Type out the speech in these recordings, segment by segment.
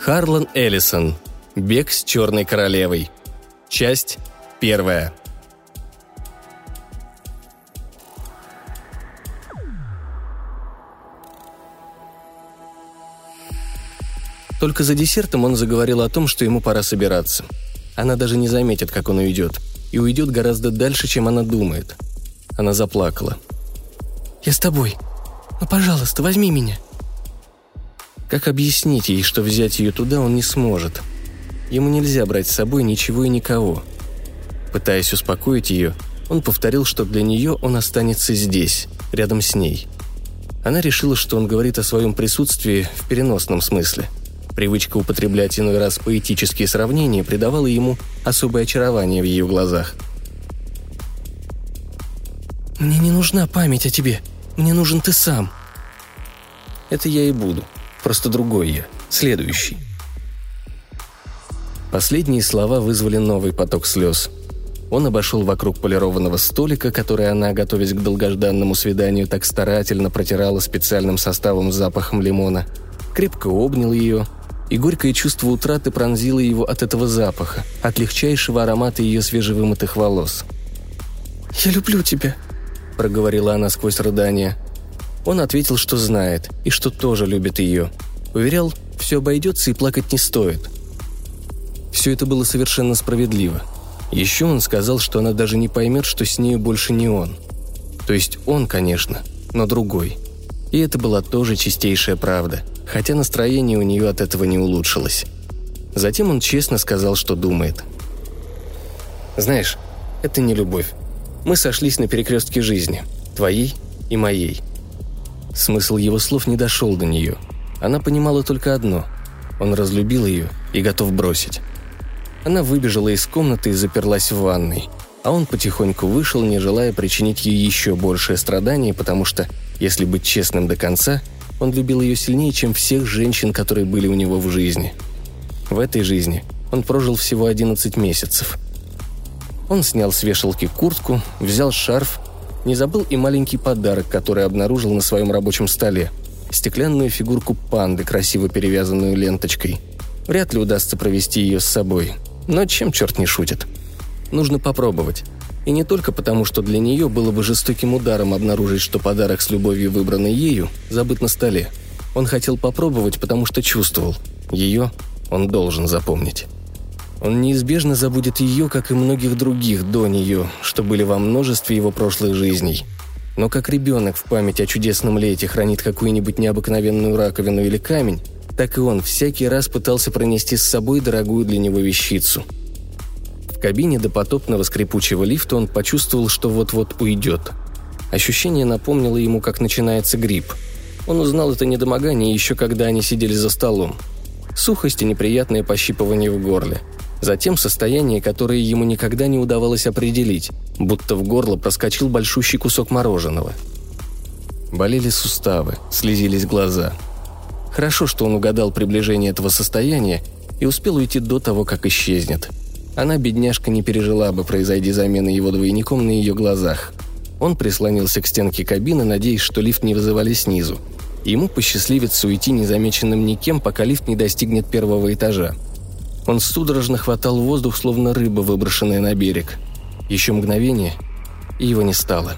Харлан Эллисон. «Бег с чёрной королевой». Часть 1. Только за десертом он заговорил о том, что ему пора собираться. Она даже не заметит, как он уйдет. И уйдет гораздо дальше, чем она думает. Она заплакала. «Я с тобой. Ну, пожалуйста, возьми меня». Как объяснить ей, что взять ее туда он не сможет? Ему нельзя брать с собой ничего и никого. Пытаясь успокоить ее, он повторил, что для нее он останется здесь, рядом с ней. Она решила, что он говорит о своем присутствии в переносном смысле. Привычка употреблять иной раз поэтические сравнения придавала ему особое очарование в ее глазах. «Мне не нужна память о тебе. Мне нужен ты сам». «Это я и буду. Просто другой я. Следующий». Последние слова вызвали новый поток слез. Он обошел вокруг полированного столика, который она, готовясь к долгожданному свиданию, так старательно протирала специальным составом с запахом лимона, крепко обнял ее, и горькое чувство утраты пронзило его от этого запаха, от легчайшего аромата ее свежевымытых волос. «Я люблю тебя», — проговорила она сквозь рыдания. Он ответил, что знает, и что тоже любит ее. Уверял, все обойдется и плакать не стоит. Все это было совершенно справедливо. Еще он сказал, что она даже не поймет, что с нею больше не он. То есть он, конечно, но другой. И это была тоже чистейшая правда, хотя настроение у нее от этого не улучшилось. Затем он честно сказал, что думает. «Знаешь, это не любовь. Мы сошлись на перекрестке жизни, твоей и моей». Смысл его слов не дошел до нее. Она понимала только одно – он разлюбил ее и готов бросить. Она выбежала из комнаты и заперлась в ванной, а он потихоньку вышел, не желая причинить ей еще большее страдание, потому что, если быть честным до конца, он любил ее сильнее, чем всех женщин, которые были у него в жизни. В этой жизни он прожил всего 11 месяцев. Он снял с вешалки куртку, взял шарф, не забыл и маленький подарок, который обнаружил на своем рабочем столе – стеклянную фигурку панды, красиво перевязанную ленточкой. Вряд ли удастся провести ее с собой, но чем черт не шутит? Нужно попробовать. И не только потому, что для нее было бы жестоким ударом обнаружить, что подарок с любовью, выбранный ею, забыт на столе. Он хотел попробовать, потому что чувствовал. Ее он должен запомнить. Он неизбежно забудет ее, как и многих других до нее, что были во множестве его прошлых жизней. Но как ребенок в память о чудесном лете хранит какую-нибудь необыкновенную раковину или камень, так и он всякий раз пытался пронести с собой дорогую для него вещицу. В кабине допотопного скрипучего лифта он почувствовал, что вот-вот уйдет. Ощущение напомнило ему, как начинается грипп. Он узнал это недомогание еще когда они сидели за столом. Сухость и неприятное пощипывание в горле. Затем состояние, которое ему никогда не удавалось определить, будто в горло проскочил большущий кусок мороженого. Болели суставы, слезились глаза. Хорошо, что он угадал приближение этого состояния и успел уйти до того, как исчезнет. Она, бедняжка, не пережила бы, произойди замена его двойником на ее глазах. Он прислонился к стенке кабины, надеясь, что лифт не вызывали снизу. Ему посчастливится уйти незамеченным никем, пока лифт не достигнет первого этажа. Он судорожно хватал воздух, словно рыба, выброшенная на берег. Еще мгновение, и его не стало.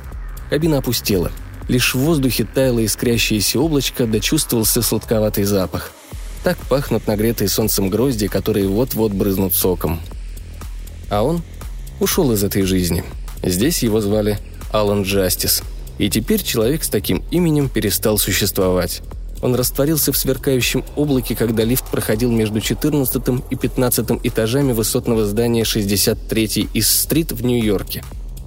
Кабина опустела. Лишь в воздухе таяло искрящееся облачко, да чувствовался сладковатый запах. Так пахнут нагретые солнцем грозди, которые вот-вот брызнут соком. А он ушел из этой жизни. Здесь его звали Алан Джастис. И теперь человек с таким именем перестал существовать. Он растворился в сверкающем облаке, когда лифт проходил между 14 и 15 этажами высотного здания 63-й Ис-стрит в Нью-Йорке.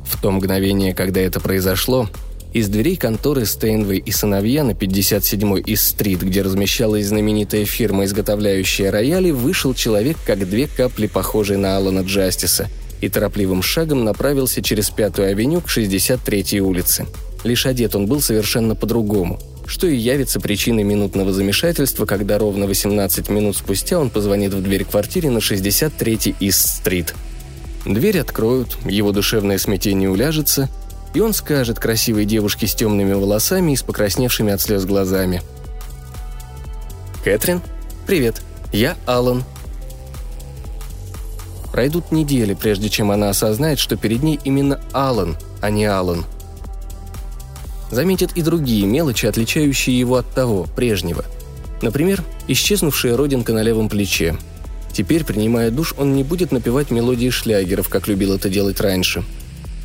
В то мгновение, когда это произошло, из дверей конторы Стейнвей и Сыновья на 57-й Ис-стрит, где размещалась знаменитая фирма, изготовляющая рояли, вышел человек, как две капли, похожие на Алана Джастиса, и торопливым шагом направился через 5-ю авеню к 63-й улице. Лишь одет он был совершенно по-другому, что и явится причиной минутного замешательства, когда ровно 18 минут спустя он позвонит в дверь квартиры на 63-й Ис-стрит. Дверь откроют, его душевное смятение уляжется, и он скажет красивой девушке с темными волосами и с покрасневшими от слез глазами: «Кэтрин, привет. «Я Алан». Пройдут недели, прежде чем она осознает, что перед ней именно Алан, а не Алан. Заметят и другие мелочи, отличающие его от того, прежнего. Например, исчезнувшая родинка на левом плече. Теперь, принимая душ, он не будет напевать мелодии шлягеров, как любил это делать раньше.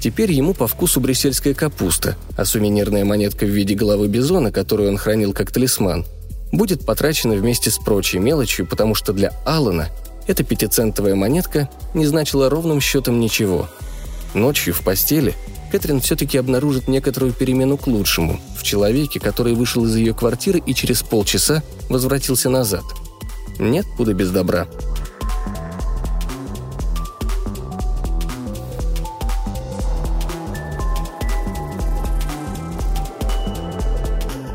Теперь ему по вкусу брюссельская капуста, а сувенирная монетка в виде головы бизона, которую он хранил как талисман, будет потрачена вместе с прочей мелочью, потому что для Алана эта пятицентовая монетка не значила ровным счетом ничего. Ночью в постели Кэтрин все-таки обнаружит некоторую перемену к лучшему в человеке, который вышел из ее квартиры и через полчаса возвратился назад. Нет худа без добра.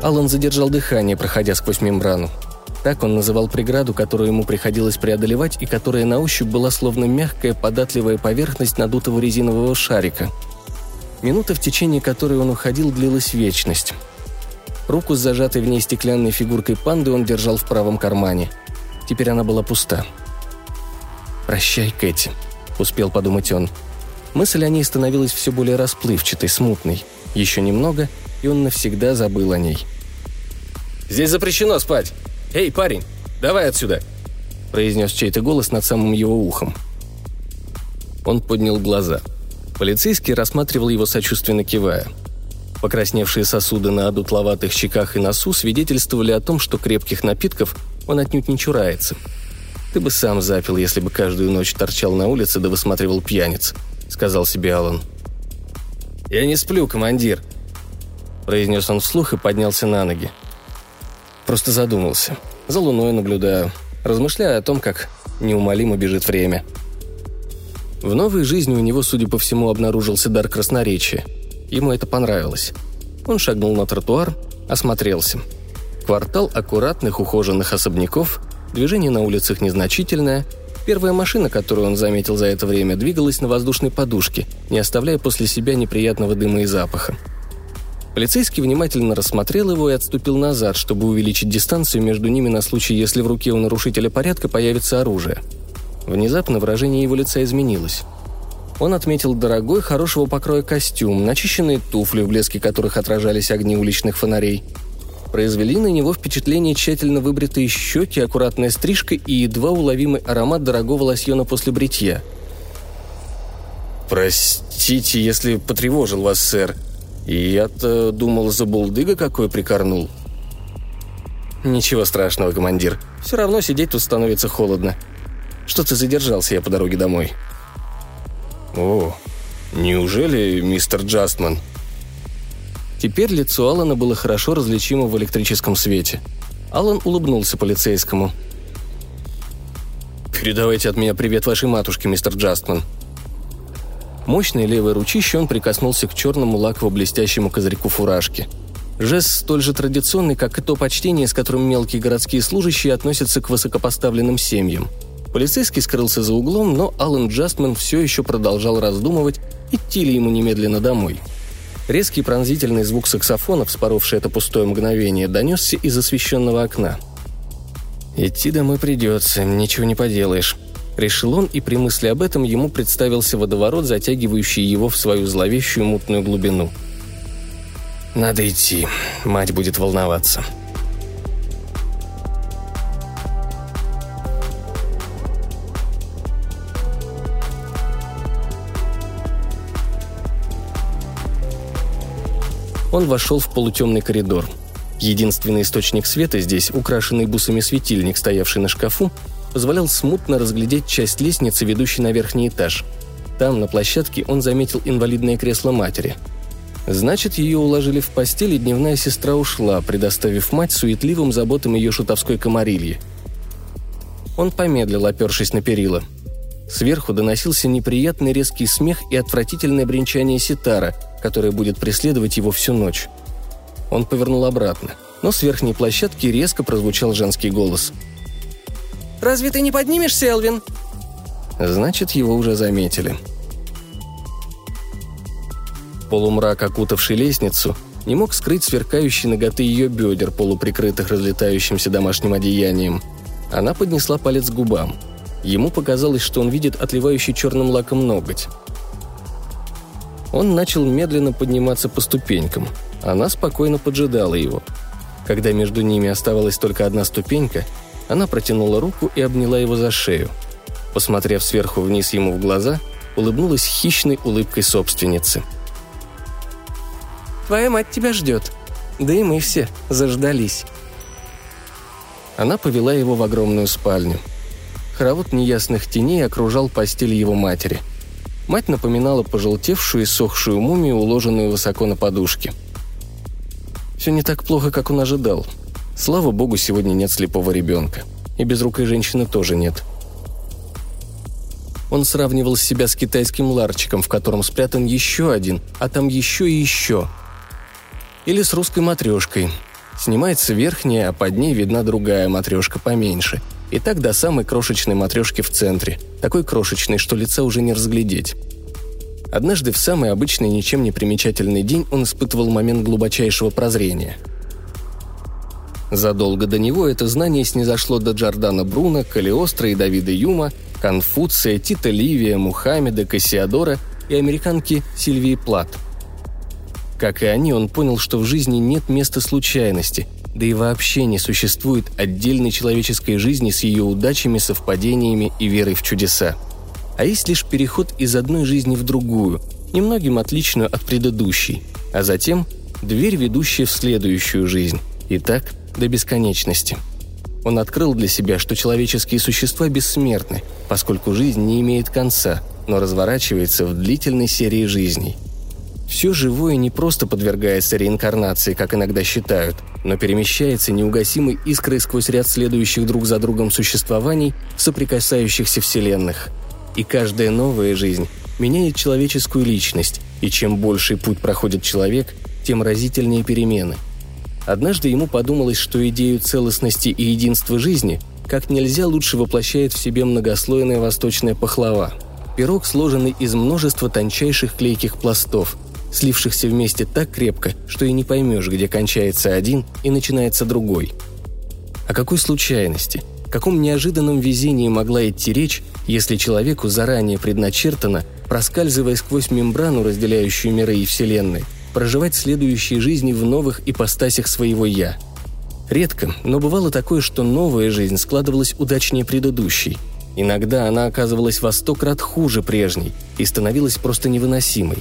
Алан задержал дыхание, проходя сквозь мембрану. Так он называл преграду, которую ему приходилось преодолевать и которая на ощупь была словно мягкая, податливая поверхность надутого резинового шарика. Минута, в течение которой он уходил, длилась вечность. Руку с зажатой в ней стеклянной фигуркой панды он держал в правом кармане. Теперь она была пуста. «Прощай, Кэти», — успел подумать он. Мысль о ней становилась все более расплывчатой, смутной. Еще немного, и он навсегда забыл о ней. «Здесь запрещено спать! Эй, парень, давай отсюда!» — произнес чей-то голос над самым его ухом. Он поднял глаза. Полицейский рассматривал его, сочувственно кивая. Покрасневшие сосуды на одутловатых щеках и носу свидетельствовали о том, что крепких напитков он отнюдь не чурается. «Ты бы сам запил, если бы каждую ночь торчал на улице да высматривал пьяниц», — сказал себе Алан. «Я не сплю, командир», — произнес он вслух и поднялся на ноги. «Просто задумался. За луной наблюдаю, размышляя о том, как неумолимо бежит время». В новой жизни у него, судя по всему, обнаружился дар красноречия. Ему это понравилось. Он шагнул на тротуар, осмотрелся. Квартал аккуратных, ухоженных особняков, движение на улицах незначительное. Первая машина, которую он заметил за это время, двигалась на воздушной подушке, не оставляя после себя неприятного дыма и запаха. Полицейский внимательно рассмотрел его и отступил назад, чтобы увеличить дистанцию между ними на случай, если в руке у нарушителя порядка появится оружие. Внезапно выражение его лица изменилось. Он отметил дорогой, хорошего покроя костюм, начищенные туфли, в блеске которых отражались огни уличных фонарей. Произвели на него впечатление тщательно выбритые щеки, аккуратная стрижка и едва уловимый аромат дорогого лосьона после бритья. «Простите, если потревожил вас, сэр. Я-то думал, забулдыга какой прикорнул». «Ничего страшного, командир. Все равно сидеть тут становится холодно. Что-то задержался я по дороге домой». «О, неужели, мистер Джастман?» Теперь лицо Алана было хорошо различимо в электрическом свете. Алан улыбнулся полицейскому. «Передавайте от меня привет вашей матушке, мистер Джастман». Мощной левой ручищей он прикоснулся к черному лаково-блестящему козырьку фуражки. Жест столь же традиционный, как и то почтение, с которым мелкие городские служащие относятся к высокопоставленным семьям. Полицейский скрылся за углом, но Алан Джастман все еще продолжал раздумывать, идти ли ему немедленно домой. Резкий пронзительный звук саксофона, вспоровший это пустое мгновение, донесся из освещенного окна. «Идти домой придется, ничего не поделаешь», — решил он, и при мысли об этом ему представился водоворот, затягивающий его в свою зловещую мутную глубину. «Надо идти, мать будет волноваться». Он вошел в полутемный коридор. Единственный источник света здесь, украшенный бусами светильник, стоявший на шкафу, позволял смутно разглядеть часть лестницы, ведущей на верхний этаж. Там, на площадке, он заметил инвалидное кресло матери. Значит, ее уложили в постель, и дневная сестра ушла, предоставив мать суетливым заботам ее шутовской комарильи. Он помедлил, опершись на перила. Сверху доносился неприятный резкий смех и отвратительное бренчание ситара, которая будет преследовать его всю ночь. Он повернул обратно, но с верхней площадки резко прозвучал женский голос. «Разве ты не поднимешься, Элвин?» Значит, его уже заметили. Полумрак, окутавший лестницу, не мог скрыть сверкающие наготы ее бедер, полуприкрытых разлетающимся домашним одеянием. Она поднесла палец к губам. Ему показалось, что он видит отливающий черным лаком ноготь. Он начал медленно подниматься по ступенькам. Она спокойно поджидала его. Когда между ними оставалась только одна ступенька, она протянула руку и обняла его за шею. Посмотрев сверху вниз ему в глаза, улыбнулась хищной улыбкой собственницы. «Твоя мать тебя ждет. Да и мы все заждались». Она повела его в огромную спальню. Хоровод неясных теней окружал постель его матери. Мать напоминала пожелтевшую и сохшую мумию, уложенную высоко на подушке. Все не так плохо, как он ожидал. Слава богу, сегодня нет слепого ребенка. И безрукой женщины тоже нет. Он сравнивал себя с китайским ларчиком, в котором спрятан еще один, а там еще и еще. Или с русской матрешкой. Снимается верхняя, а под ней видна другая матрешка поменьше. И так до самой крошечной матрешки в центре. Такой крошечной, что лица уже не разглядеть. Однажды в самый обычный, ничем не примечательный день он испытывал момент глубочайшего прозрения. Задолго до него это знание снизошло до Джордана Бруно, Калиостро и Давида Юма, Конфуция, Тита Ливия, Мухаммеда, Кассиодора и американки Сильвии Плат. Как и они, он понял, что в жизни нет места случайности, да и вообще не существует отдельной человеческой жизни с ее удачами, совпадениями и верой в чудеса. А есть лишь переход из одной жизни в другую, немногим отличную от предыдущей, а затем дверь, ведущая в следующую жизнь, и так до бесконечности. Он открыл для себя, что человеческие существа бессмертны, поскольку жизнь не имеет конца, но разворачивается в длительной серии жизней. Все живое не просто подвергается реинкарнации, как иногда считают, но перемещается неугасимой искрой сквозь ряд следующих друг за другом существований в соприкасающихся вселенных. И каждая новая жизнь меняет человеческую личность, и чем больший путь проходит человек, тем разительнее перемены. Однажды ему подумалось, что идею целостности и единства жизни как нельзя лучше воплощает в себе многослойная восточная пахлава. Пирог, сложенный из множества тончайших клейких пластов, слившихся вместе так крепко, что и не поймешь, где кончается один и начинается другой. О какой случайности, каком неожиданном везении могла идти речь, если человеку заранее предначертано, проскальзывая сквозь мембрану, разделяющую миры и вселенные, проживать следующие жизни в новых ипостасях своего «я». Редко, но бывало такое, что новая жизнь складывалась удачнее предыдущей. Иногда она оказывалась во 100 раз хуже прежней и становилась просто невыносимой.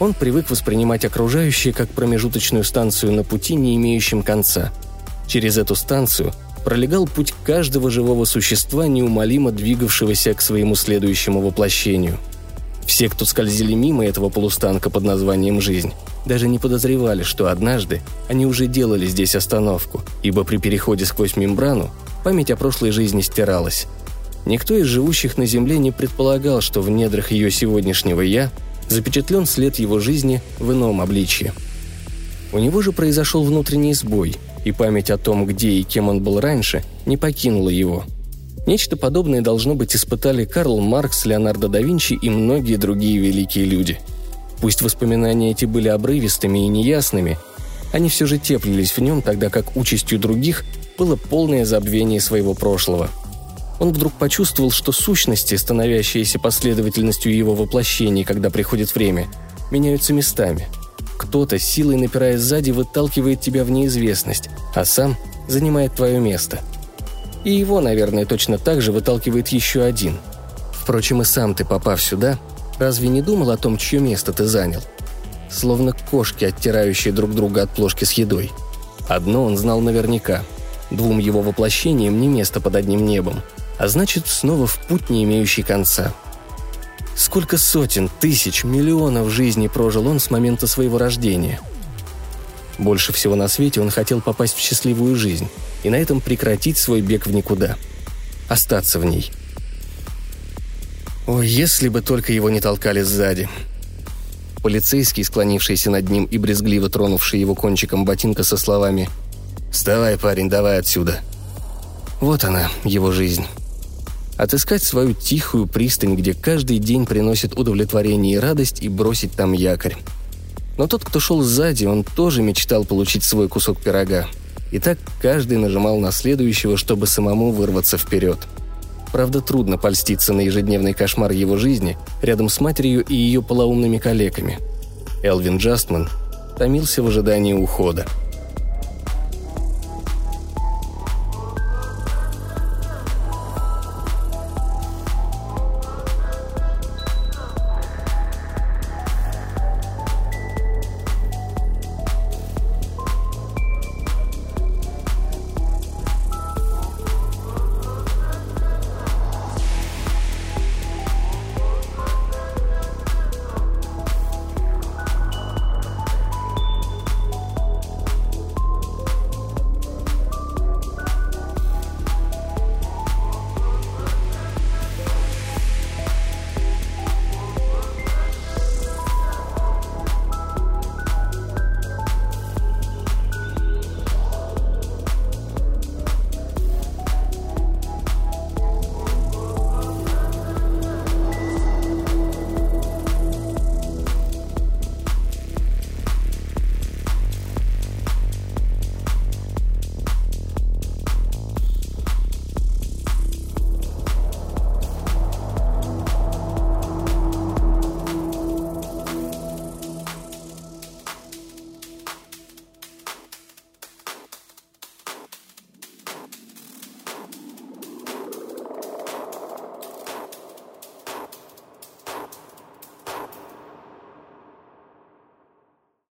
Он привык воспринимать окружающее как промежуточную станцию на пути, не имеющем конца. Через эту станцию пролегал путь каждого живого существа, неумолимо двигавшегося к своему следующему воплощению. Все, кто скользили мимо этого полустанка под названием «Жизнь», даже не подозревали, что однажды они уже делали здесь остановку, ибо при переходе сквозь мембрану память о прошлой жизни стиралась. Никто из живущих на Земле не предполагал, что в недрах ее сегодняшнего «я» запечатлен след его жизни в ином обличье. У него же произошел внутренний сбой, и память о том, где и кем он был раньше, не покинула его. Нечто подобное, должно быть, испытали Карл Маркс, Леонардо да Винчи и многие другие великие люди. Пусть воспоминания эти были обрывистыми и неясными, они все же теплились в нем, тогда как участью других было полное забвение своего прошлого. Он вдруг почувствовал, что сущности, становящиеся последовательностью его воплощений, когда приходит время, меняются местами. Кто-то, силой напирая сзади, выталкивает тебя в неизвестность, а сам занимает твое место. И его, наверное, точно так же выталкивает еще один. Впрочем, и сам ты, попав сюда, разве не думал о том, чье место ты занял? Словно кошки, оттирающие друг друга от плошки с едой. Одно он знал наверняка. Двум его воплощениям не место под одним небом, а значит, снова в путь, не имеющий конца. Сколько сотен, тысяч, миллионов жизней прожил он с момента своего рождения? Больше всего на свете он хотел попасть в счастливую жизнь и на этом прекратить свой бег в никуда. Остаться в ней. О, если бы только его не толкали сзади. Полицейский, склонившийся над ним и брезгливо тронувший его кончиком ботинка со словами: «Вставай, парень, давай отсюда». Вот она, его жизнь. Отыскать свою тихую пристань, где каждый день приносит удовлетворение и радость, и бросить там якорь. Но тот, кто шел сзади, он тоже мечтал получить свой кусок пирога. И так каждый нажимал на следующего, чтобы самому вырваться вперед. Правда, трудно польститься на ежедневный кошмар его жизни рядом с матерью и ее полоумными коллегами. Элвин Джастман томился в ожидании ухода.